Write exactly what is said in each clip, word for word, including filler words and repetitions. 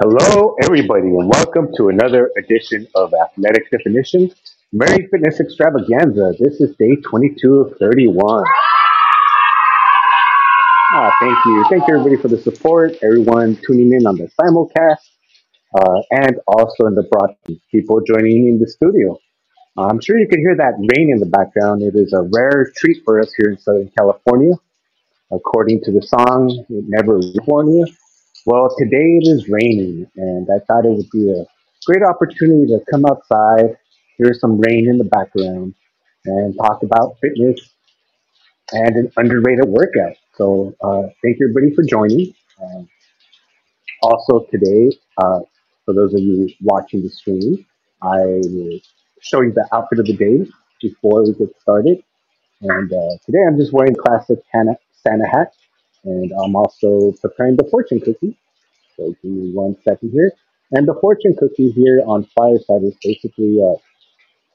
Hello, everybody, and welcome to another edition of Athletic Definition, Merry Fitness Extravaganza. This is day twenty-two of thirty-one. Oh, thank you. Thank you, everybody, for the support, everyone tuning in on the simulcast, uh, and also in the broadcast, people joining in the studio. I'm sure you can hear that rain in the background. It is a rare treat for us here in Southern California. According to the song, it never rains. Well, today it is raining, and I thought it would be a great opportunity to come outside, hear some rain in the background, and talk about fitness and an underrated workout. So uh, thank you, everybody, for joining. Uh, also today, uh, for those of you watching the stream, I will show you the outfit of the day before we get started. And uh, today I'm just wearing classic Hannah, Santa hat. And I'm also preparing the fortune cookie. So give me one second here. And the fortune cookie here on Fireside is basically a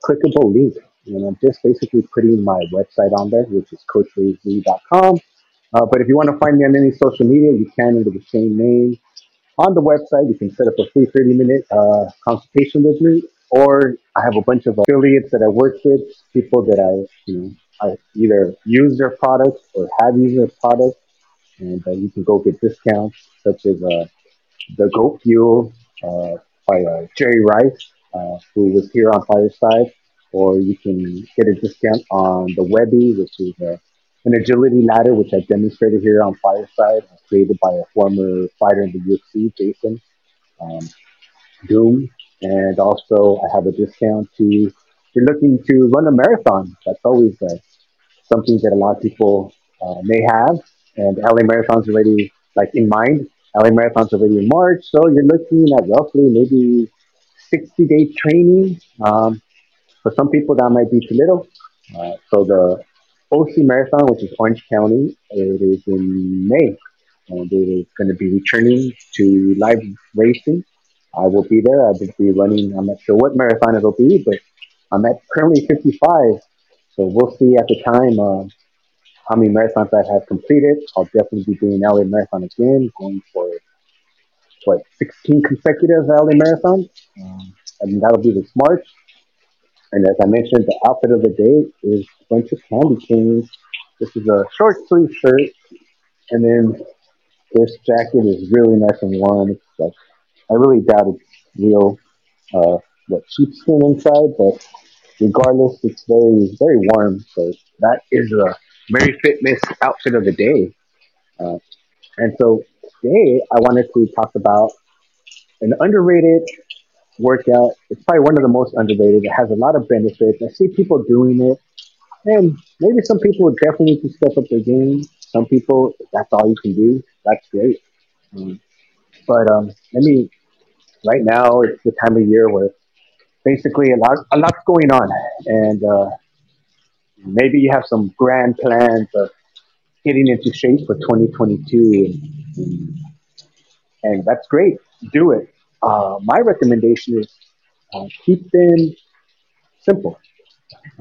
clickable link. And I'm just basically putting my website on there, which is Coach Rae Zee dot com. Uh, but if you want to find me on any social media, you can under the same name. On the website, you can set up a free thirty-minute uh, consultation with me. Or I have a bunch of affiliates that I work with, people that I, you know, I either use their products or have used their products. And uh, you can go get discounts such as uh, the Goat Fuel uh, by uh, Jerry Rice, uh, who was here on Fireside. Or you can get a discount on the Webby, which is uh, an agility ladder, which I demonstrated here on Fireside, created by a former fighter in the U F C, Jason um, Doom. And also I have a discount to, if you're looking to run a marathon, that's always uh, something that a lot of people uh, may have. And L A Marathon's already, like, in mind. L A Marathon's already in March, so you're looking at roughly maybe sixty-day training. Um, for some people, that might be too little. Uh, so the O C Marathon, which is Orange County, it is in May, and it is going to be returning to live racing. I will be there. I will be running. I'm not sure what marathon it'll be, but I'm at currently fifty-five, so we'll see at the time. Uh, how many marathons I have completed. I'll definitely be doing L A Marathon again, going for, what, sixteen consecutive L A Marathons. Um, and that'll be this March. And as I mentioned, the outfit of the day is a bunch of candy canes. This is a short sleeve shirt. And then this jacket is really nice and warm. It's like, I really doubt it's real, uh, what, sheepskin inside, but regardless, it's very, very warm. So that is a Merry Fitness outfit of the day. Uh, and so today I wanted to talk about an underrated workout. It's probably one of the most underrated. It has a lot of benefits. I see people doing it. And maybe some people would definitely need to step up their game. Some people, that's all you can do. That's great. Um, but um, let me, right now, it's the time of year where basically a lot, a lot's going on. And, uh, maybe you have some grand plans of getting into shape for twenty twenty-two, and, and, and that's great. Do it. Uh, my recommendation is uh, keep them simple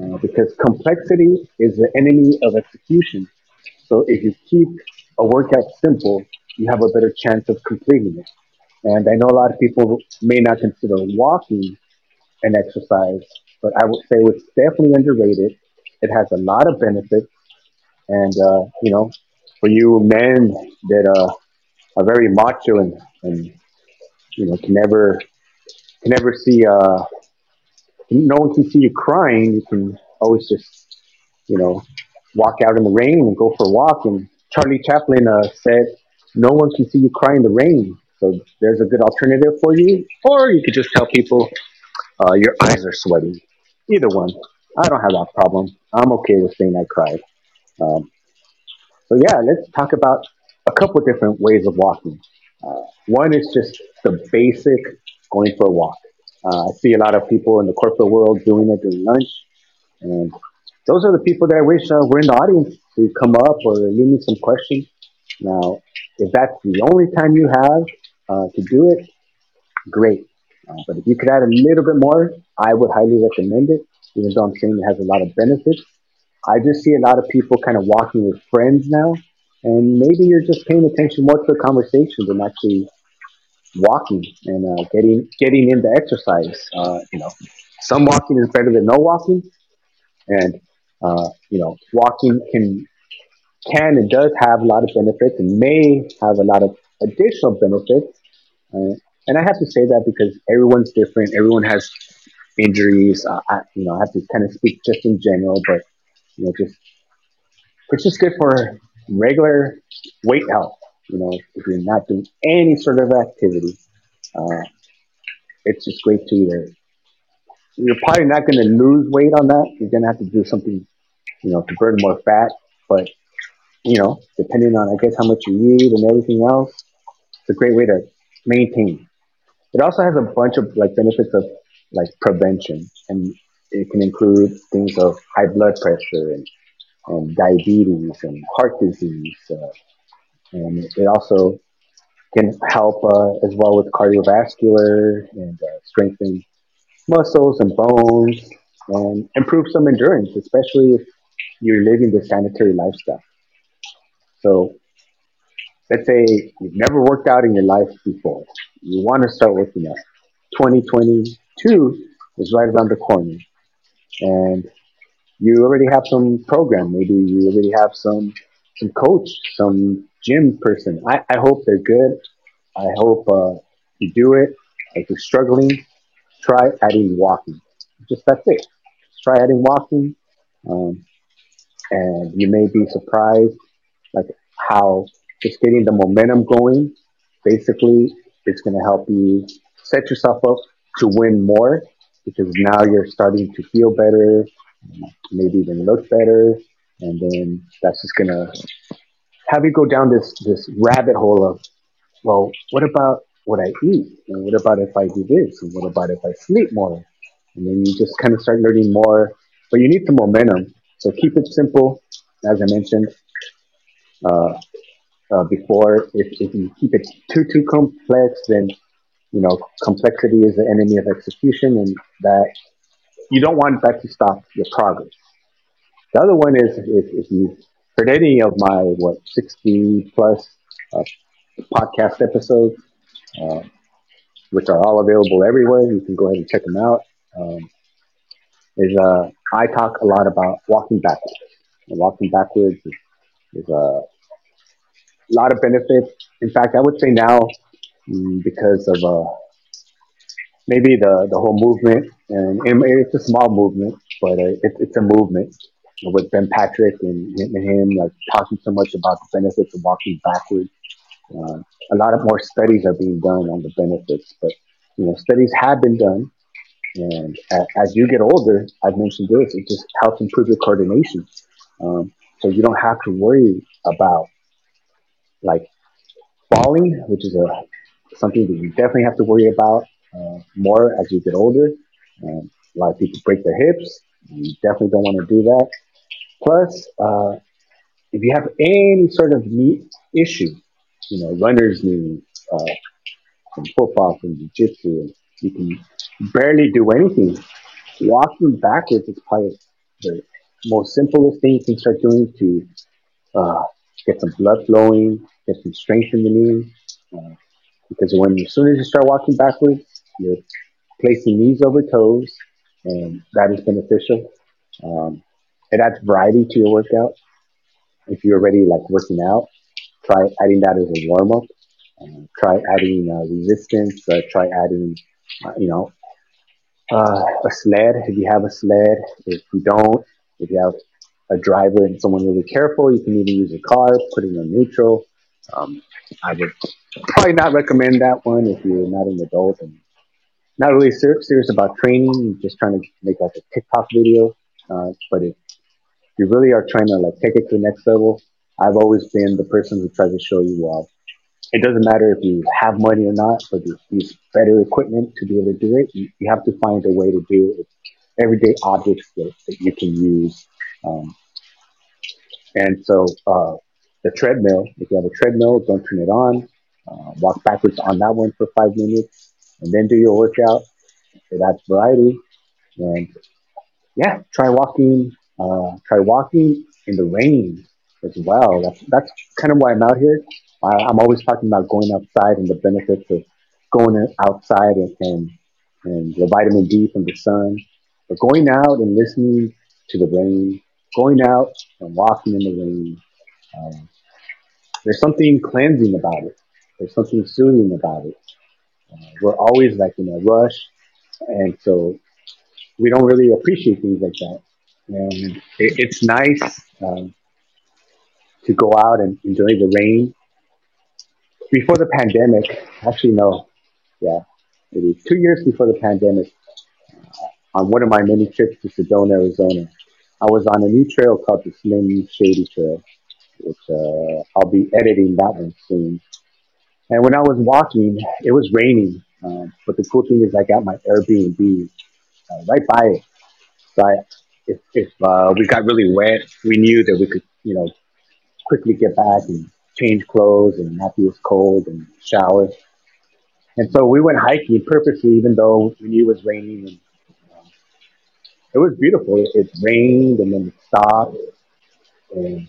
uh, because complexity is the enemy of execution. So if you keep a workout simple, you have a better chance of completing it. And I know a lot of people may not consider walking an exercise, but I would say it's definitely underrated. It has a lot of benefits, and, uh, you know, for you men that uh, are very macho and, and, you know, can never, can never see, uh, no one can see you crying. You can always just, you know, walk out in the rain and go for a walk. And Charlie Chaplin uh, said, no one can see you cry in the rain. So there's a good alternative for you. Or you could just tell people uh, your eyes are sweating. Either one. I don't have that problem. I'm okay with saying I cried. Um, so yeah, let's talk about a couple different ways of walking. Uh, one is just the basic going for a walk. Uh, I see a lot of people in the corporate world doing it during lunch. And those are the people that I wish uh, were in the audience to come up or leave me some questions. Now, if that's the only time you have uh, to do it, great. Uh, but if you could add a little bit more, I would highly recommend it. Even though I'm saying it has a lot of benefits, I just see a lot of people kind of walking with friends now, and maybe you're just paying attention more to the conversation than actually walking and uh, getting getting in the exercise. Uh, you know, some walking is better than no walking, and uh, you know, walking can can and does have a lot of benefits and may have a lot of additional benefits. Uh, and I have to say that because everyone's different. Everyone has injuries. Uh, I, you know, I have to kind of speak just in general, but you know, just it's just good for regular weight health. You know, if you're not doing any sort of activity, uh, it's just great to either. You're probably not going to lose weight on that. You're going to have to do something, you know, to burn more fat. But, you know, depending on, I guess, how much you eat and everything else, it's a great way to maintain. It also has a bunch of, like, benefits of, like, prevention. And it can include things of high blood pressure and, and diabetes and heart disease. Uh, And it also can help uh, as well with cardiovascular and uh, strengthen muscles and bones and improve some endurance, especially if you're living the sedentary lifestyle. So let's say you've never worked out in your life before. You want to start working out. twenty twenty-two is right around the corner. And you already have some program. Maybe you already have some, some coach, some gym person. I, I hope they're good. I hope uh, you do it. If you're struggling, try adding walking. Just that's it. Just try adding walking. Um, and you may be surprised like how just getting the momentum going, basically, it's going to help you set yourself up to win more because now you're starting to feel better, maybe even look better. And then that's just going to have you go down this, this rabbit hole of, well, what about what I eat? And what about if I do this? And what about if I sleep more? And then you just kind of start learning more. But you need some momentum. So keep it simple, as I mentioned uh, uh, before. If, if you keep it too, too complex, then, you know, complexity is the enemy of execution. And that you don't want that to stop your progress. The other one is if, if you heard any of my, what, sixty plus uh, podcast episodes, uh, which are all available everywhere. You can go ahead and check them out. Um, is uh, I talk a lot about walking backwards. And walking backwards is, is a lot of benefits. In fact, I would say now, mm, because of uh, maybe the, the whole movement, and, and it's a small movement, but uh, it, it's a movement. With Ben Patrick and him, like talking so much about the benefits of walking backwards, uh, a lot of more studies are being done on the benefits. But you know, studies have been done, and as, as you get older, I've mentioned this, it just helps improve your coordination, um, so you don't have to worry about like falling, which is a something that you definitely have to worry about uh, more as you get older. Um, a lot of people break their hips. You definitely don't want to do that. Plus, uh, if you have any sort of knee issue, you know, runner's knee, uh, from football, from jiu-jitsu, you can barely do anything. Walking backwards is probably the most simplest thing you can start doing to uh, get some blood flowing, get some strength in the knee. Uh, because when as soon as you start walking backwards, you're placing knees over toes, and that is beneficial. Um, It adds variety to your workout. If you're already like working out, try adding that as a warm up. Uh, try adding uh, resistance. Uh, try adding, uh, you know, uh, a sled. If you have a sled, if you don't, if you have a driver and someone really careful, you can even use a car, put it on neutral. Um, I would probably not recommend that one if you're not an adult and not really ser- serious about training. You're just trying to make like a TikTok video, uh, but it. If you really are trying to like take it to the next level, I've always been the person who tries to show you uh, it doesn't matter if you have money or not, but you use better equipment to be able to do it. You, you have to find a way to do it. Everyday objects that, that you can use. Um, and so uh, the treadmill, if you have a treadmill, don't turn it on. Uh, walk backwards on that one for five minutes and then do your workout. It adds variety. And yeah, try walking. Uh, try walking in the rain as well. That's that's kind of why I'm out here. I, I'm always talking about going outside and the benefits of going outside and, and, and the vitamin D from the sun, but going out and listening to the rain, going out and walking in the rain. Um, there's something cleansing about it. There's something soothing about it. Uh, we're always like in a rush. And so we don't really appreciate things like that. And it, it's nice um, to go out and enjoy the rain. Before the pandemic, actually, no, yeah, maybe two years before the pandemic, uh, on one of my many trips to Sedona, Arizona, I was on a new trail called the Slim Shady Trail, which uh, I'll be editing that one soon. And when I was walking, it was raining. Um, but the cool thing is I got my Airbnb uh, right by it. So I, if, if uh, we got really wet, we knew that we could, you know, quickly get back and change clothes and not be as cold and shower. And so we went hiking purposely, even though we knew it was raining. And, um, it was beautiful. It, it rained and then it stopped. And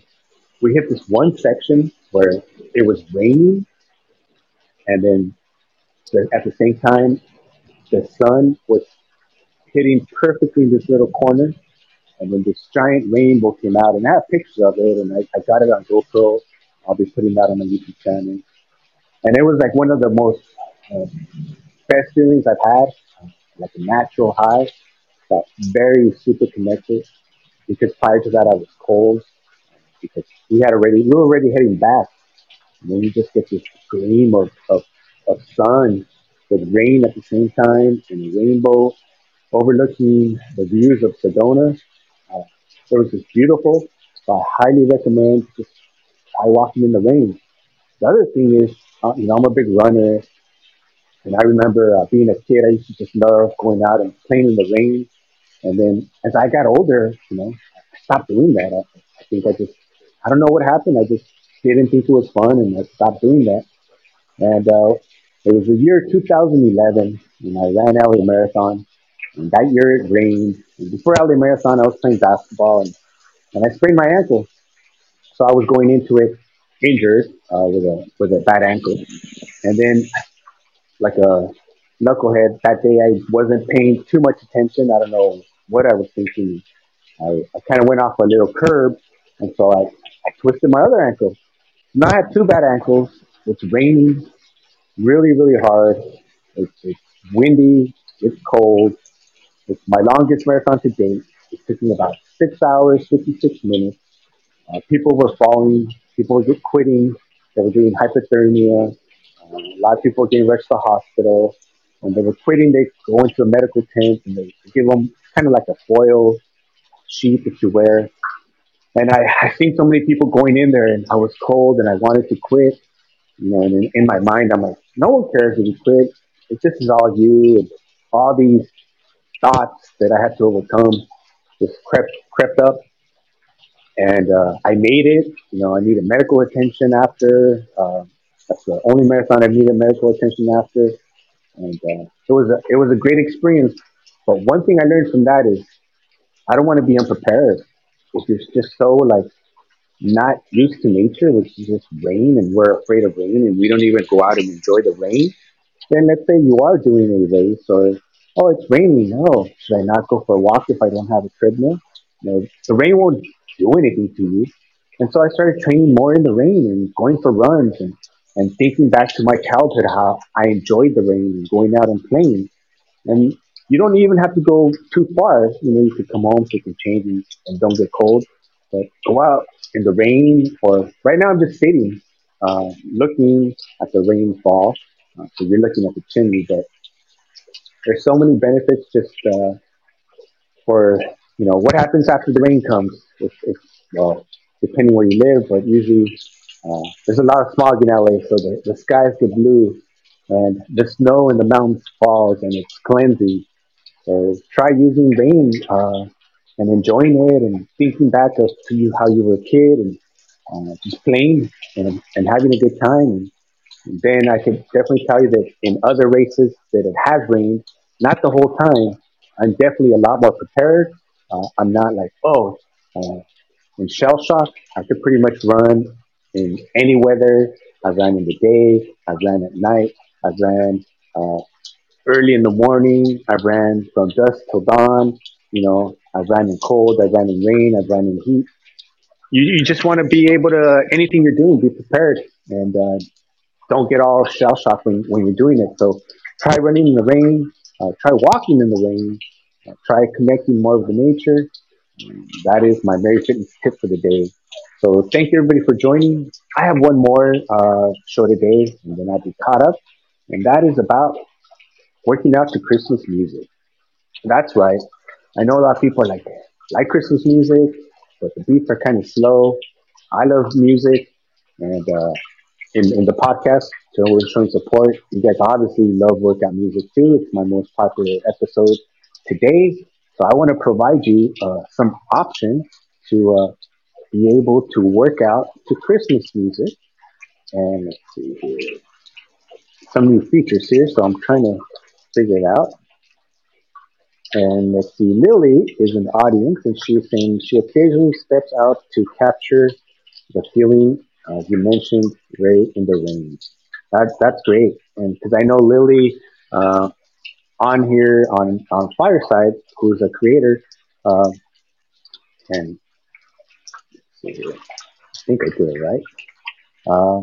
we hit this one section where it was raining and then at the same time, the sun was hitting perfectly in this little corner. And when this giant rainbow came out, and I have pictures of it, and I, I got it on GoPro. I'll be putting that on my YouTube channel. And it was like one of the most uh, best feelings I've had, like a natural high, that very super connected. Because prior to that, I was cold. Because we had already, we were already heading back. And then you just get this gleam of, of of sun with rain at the same time and a rainbow overlooking the views of Sedona. Uh, it was just beautiful. So I highly recommend just try walking in the rain. The other thing is, uh, you know, I'm a big runner. And I remember uh, being a kid, I used to just love going out and playing in the rain. And then as I got older, you know, I stopped doing that. I, I think I just, I don't know what happened. I just didn't think it was fun and I stopped doing that. And uh, it was the year two thousand eleven, and I ran L A Marathon, and that year it rained. And before L A Marathon, I was playing basketball, and, and I sprained my ankle. So I was going into it injured uh, with a with a bad ankle. And then, like a knucklehead, that day I wasn't paying too much attention. I don't know what I was thinking. I, I kind of went off a little curb, and so I, I twisted my other ankle. Now I had two bad ankles. It's raining really, really hard. It's, it's windy. It's cold. It's my longest marathon to date. It took me about six hours, fifty-six minutes. Uh, people were falling. People were quitting. They were doing hypothermia. Uh, a lot of people were getting rushed to the hospital. When they were quitting, they go into a medical tent and they give them kind of like a foil sheet that you wear. And I, I seen so many people going in there, and I was cold and I wanted to quit. You know, and in, in my mind, I'm like, no one cares if you quit. If this is all you, and all these thoughts that I had to overcome just crept crept up. And uh, I made it. You know, I needed medical attention after. Uh, that's the only marathon I've needed medical attention after. And uh, it was a, it was a great experience. But one thing I learned from that is I don't want to be unprepared. If you're just so like, not used to nature, which is just rain, and we're afraid of rain, and we don't even go out and enjoy the rain. Then let's say you are doing a race, or oh, it's raining. No, should I not go for a walk if I don't have a treadmill? You know, the rain won't do anything to you. And so I started training more in the rain and going for runs, and and thinking back to my childhood how I enjoyed the rain and going out and playing. And you don't even have to go too far. You know, you could come home, take a change, and, and don't get cold. But go out in the rain, or right now I'm just sitting, uh, looking at the rainfall. Uh, so you're looking at the chimney, but there's so many benefits just uh, for, you know, what happens after the rain comes. If, if, well, depending where you live, but usually uh, there's a lot of smog in L A, so the, the skies get blue, and the snow in the mountains falls, and it's cleansing. So try using rain. Uh, and enjoying it and thinking back of to you how you were a kid and uh, just playing and, and having a good time. And then I can definitely tell you that in other races that it has rained, not the whole time, I'm definitely a lot more prepared. Uh, I'm not like, oh, uh, in shell shock, I could pretty much run in any weather. I ran in the day, I ran at night, I ran Uh, early in the morning, I ran from dusk till dawn. You know, I ran in cold, I ran in rain, I ran in heat. You, you just want to be able to, anything you're doing, be prepared. And uh, don't get all shell-shocked when, when you're doing it. So try running in the rain. Uh, try walking in the rain. Uh, try connecting more with the nature. That is my Mary Fitness tip for the day. So thank you, everybody, for joining. I have one more uh, show today, and then I'll be caught up. And that is about working out to Christmas music. That's right. I know a lot of people are like, like Christmas music, but the beats are kind of slow. I love music. And uh, in, in the podcast, so we're showing support. You guys obviously love workout music, too. It's my most popular episode today. So I want to provide you uh, some options to uh, be able to work out to Christmas music. And let's see here. Some new features here, so I'm trying to figure it out. And let's see, Lily is in the audience, and she's saying she occasionally steps out to capture the feeling uh, you mentioned, Ray, in the rain. That, that's great. And because I know Lily uh, on here on, on Fireside, who's a creator, uh, and let's see here. I think I did it right. Uh,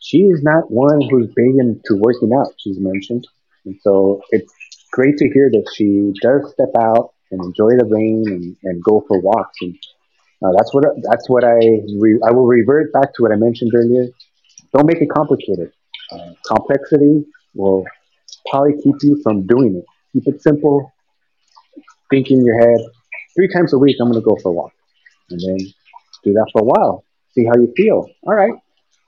she is not one who's big into working out, she's mentioned. And so it's great to hear that she does step out and enjoy the rain and, and go for walks. And uh, that's what that's what I re- I will revert back to what I mentioned earlier. Don't make it complicated. Uh, complexity will probably keep you from doing it. Keep it simple. Think in your head, three times a week, I'm going to go for a walk. And then do that for a while. See how you feel. All right.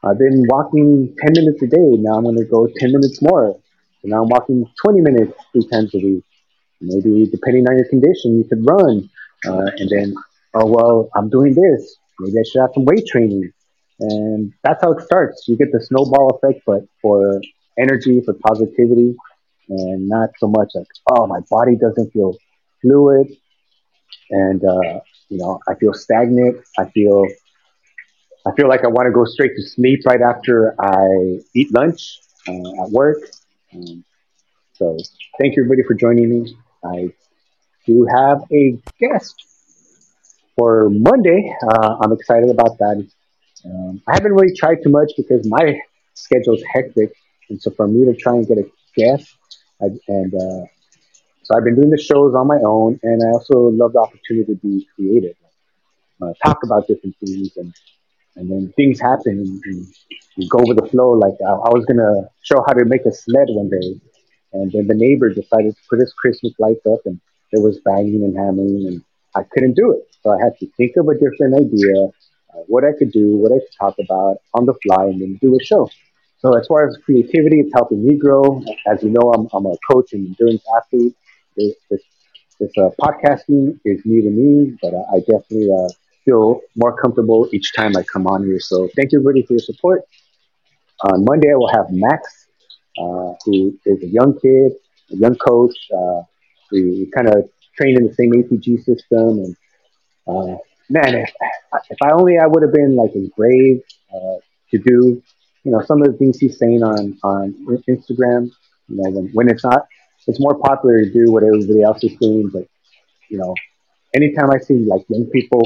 I've been walking ten minutes a day. Now I'm going to go ten minutes more. So now I'm walking twenty minutes three times a week. Maybe depending on your condition, you could run. Uh, and then, oh, well, I'm doing this. Maybe I should have some weight training. And that's how it starts. You get the snowball effect, but for energy, for positivity, and not so much like, oh, my body doesn't feel fluid. And, uh, you know, I feel stagnant. I feel I feel like I want to go straight to sleep right after I eat lunch uh, at work. Um, so thank you, everybody, for joining me. I do have a guest for Monday. Uh, I'm excited about that. Um, I haven't really tried too much because my schedule is hectic. And so for me to try and get a guest, I, and uh, so I've been doing the shows on my own. And I also love the opportunity to be creative, uh, talk about different things, and, and then things happen, and, and you go with the flow. Like I, I was going to show how to make a sled one day. And then the neighbor decided to put his Christmas lights up, and there was banging and hammering, and I couldn't do it. So I had to think of a different idea, uh, what I could do, what I could talk about on the fly, and then do a show. So as far as creativity, it's helping me grow. As you know, I'm, I'm a coach and endurance athlete. This, this, this uh, podcasting is new to me, but uh, I definitely uh, feel more comfortable each time I come on here. So thank you, everybody, for your support. On Monday, I will have Max, uh, who is a young kid, a young coach. Uh, we we kind of train in the same A P G system. And uh, man, if, if I only I would have been like as brave uh, to do, you know, some of the things he's saying on, on Instagram. You know, when, when it's not, it's more popular to do what everybody else is doing. But you know, anytime I see like young people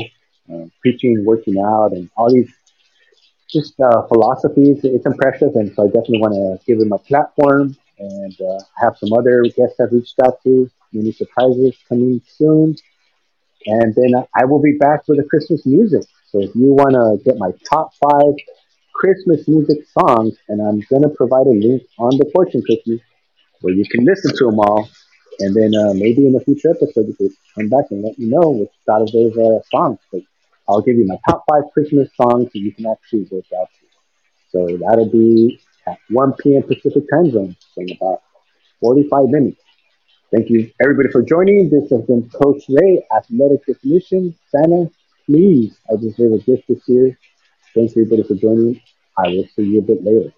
uh, preaching, working out, and all these just uh, philosophies, it's impressive. And so I definitely want to give him a platform, and uh, have some other guests I've reached out to. Many surprises coming soon. And then I will be back for the Christmas music. So if you want to get my top five Christmas music songs, and I'm going to provide a link on the fortune cookie where you can listen to them all. And then uh, maybe in a future episode, you could come back and let me know what you thought of those uh, songs. But I'll give you my top five Christmas songs that you can actually work out to. So that'll be at one p.m. Pacific time zone in about forty-five minutes. Thank you, everybody, for joining. This has been Coach Ray, Athletic Definition. Santa, please, I deserve a gift this year. Thanks, everybody, for joining. I will see you a bit later.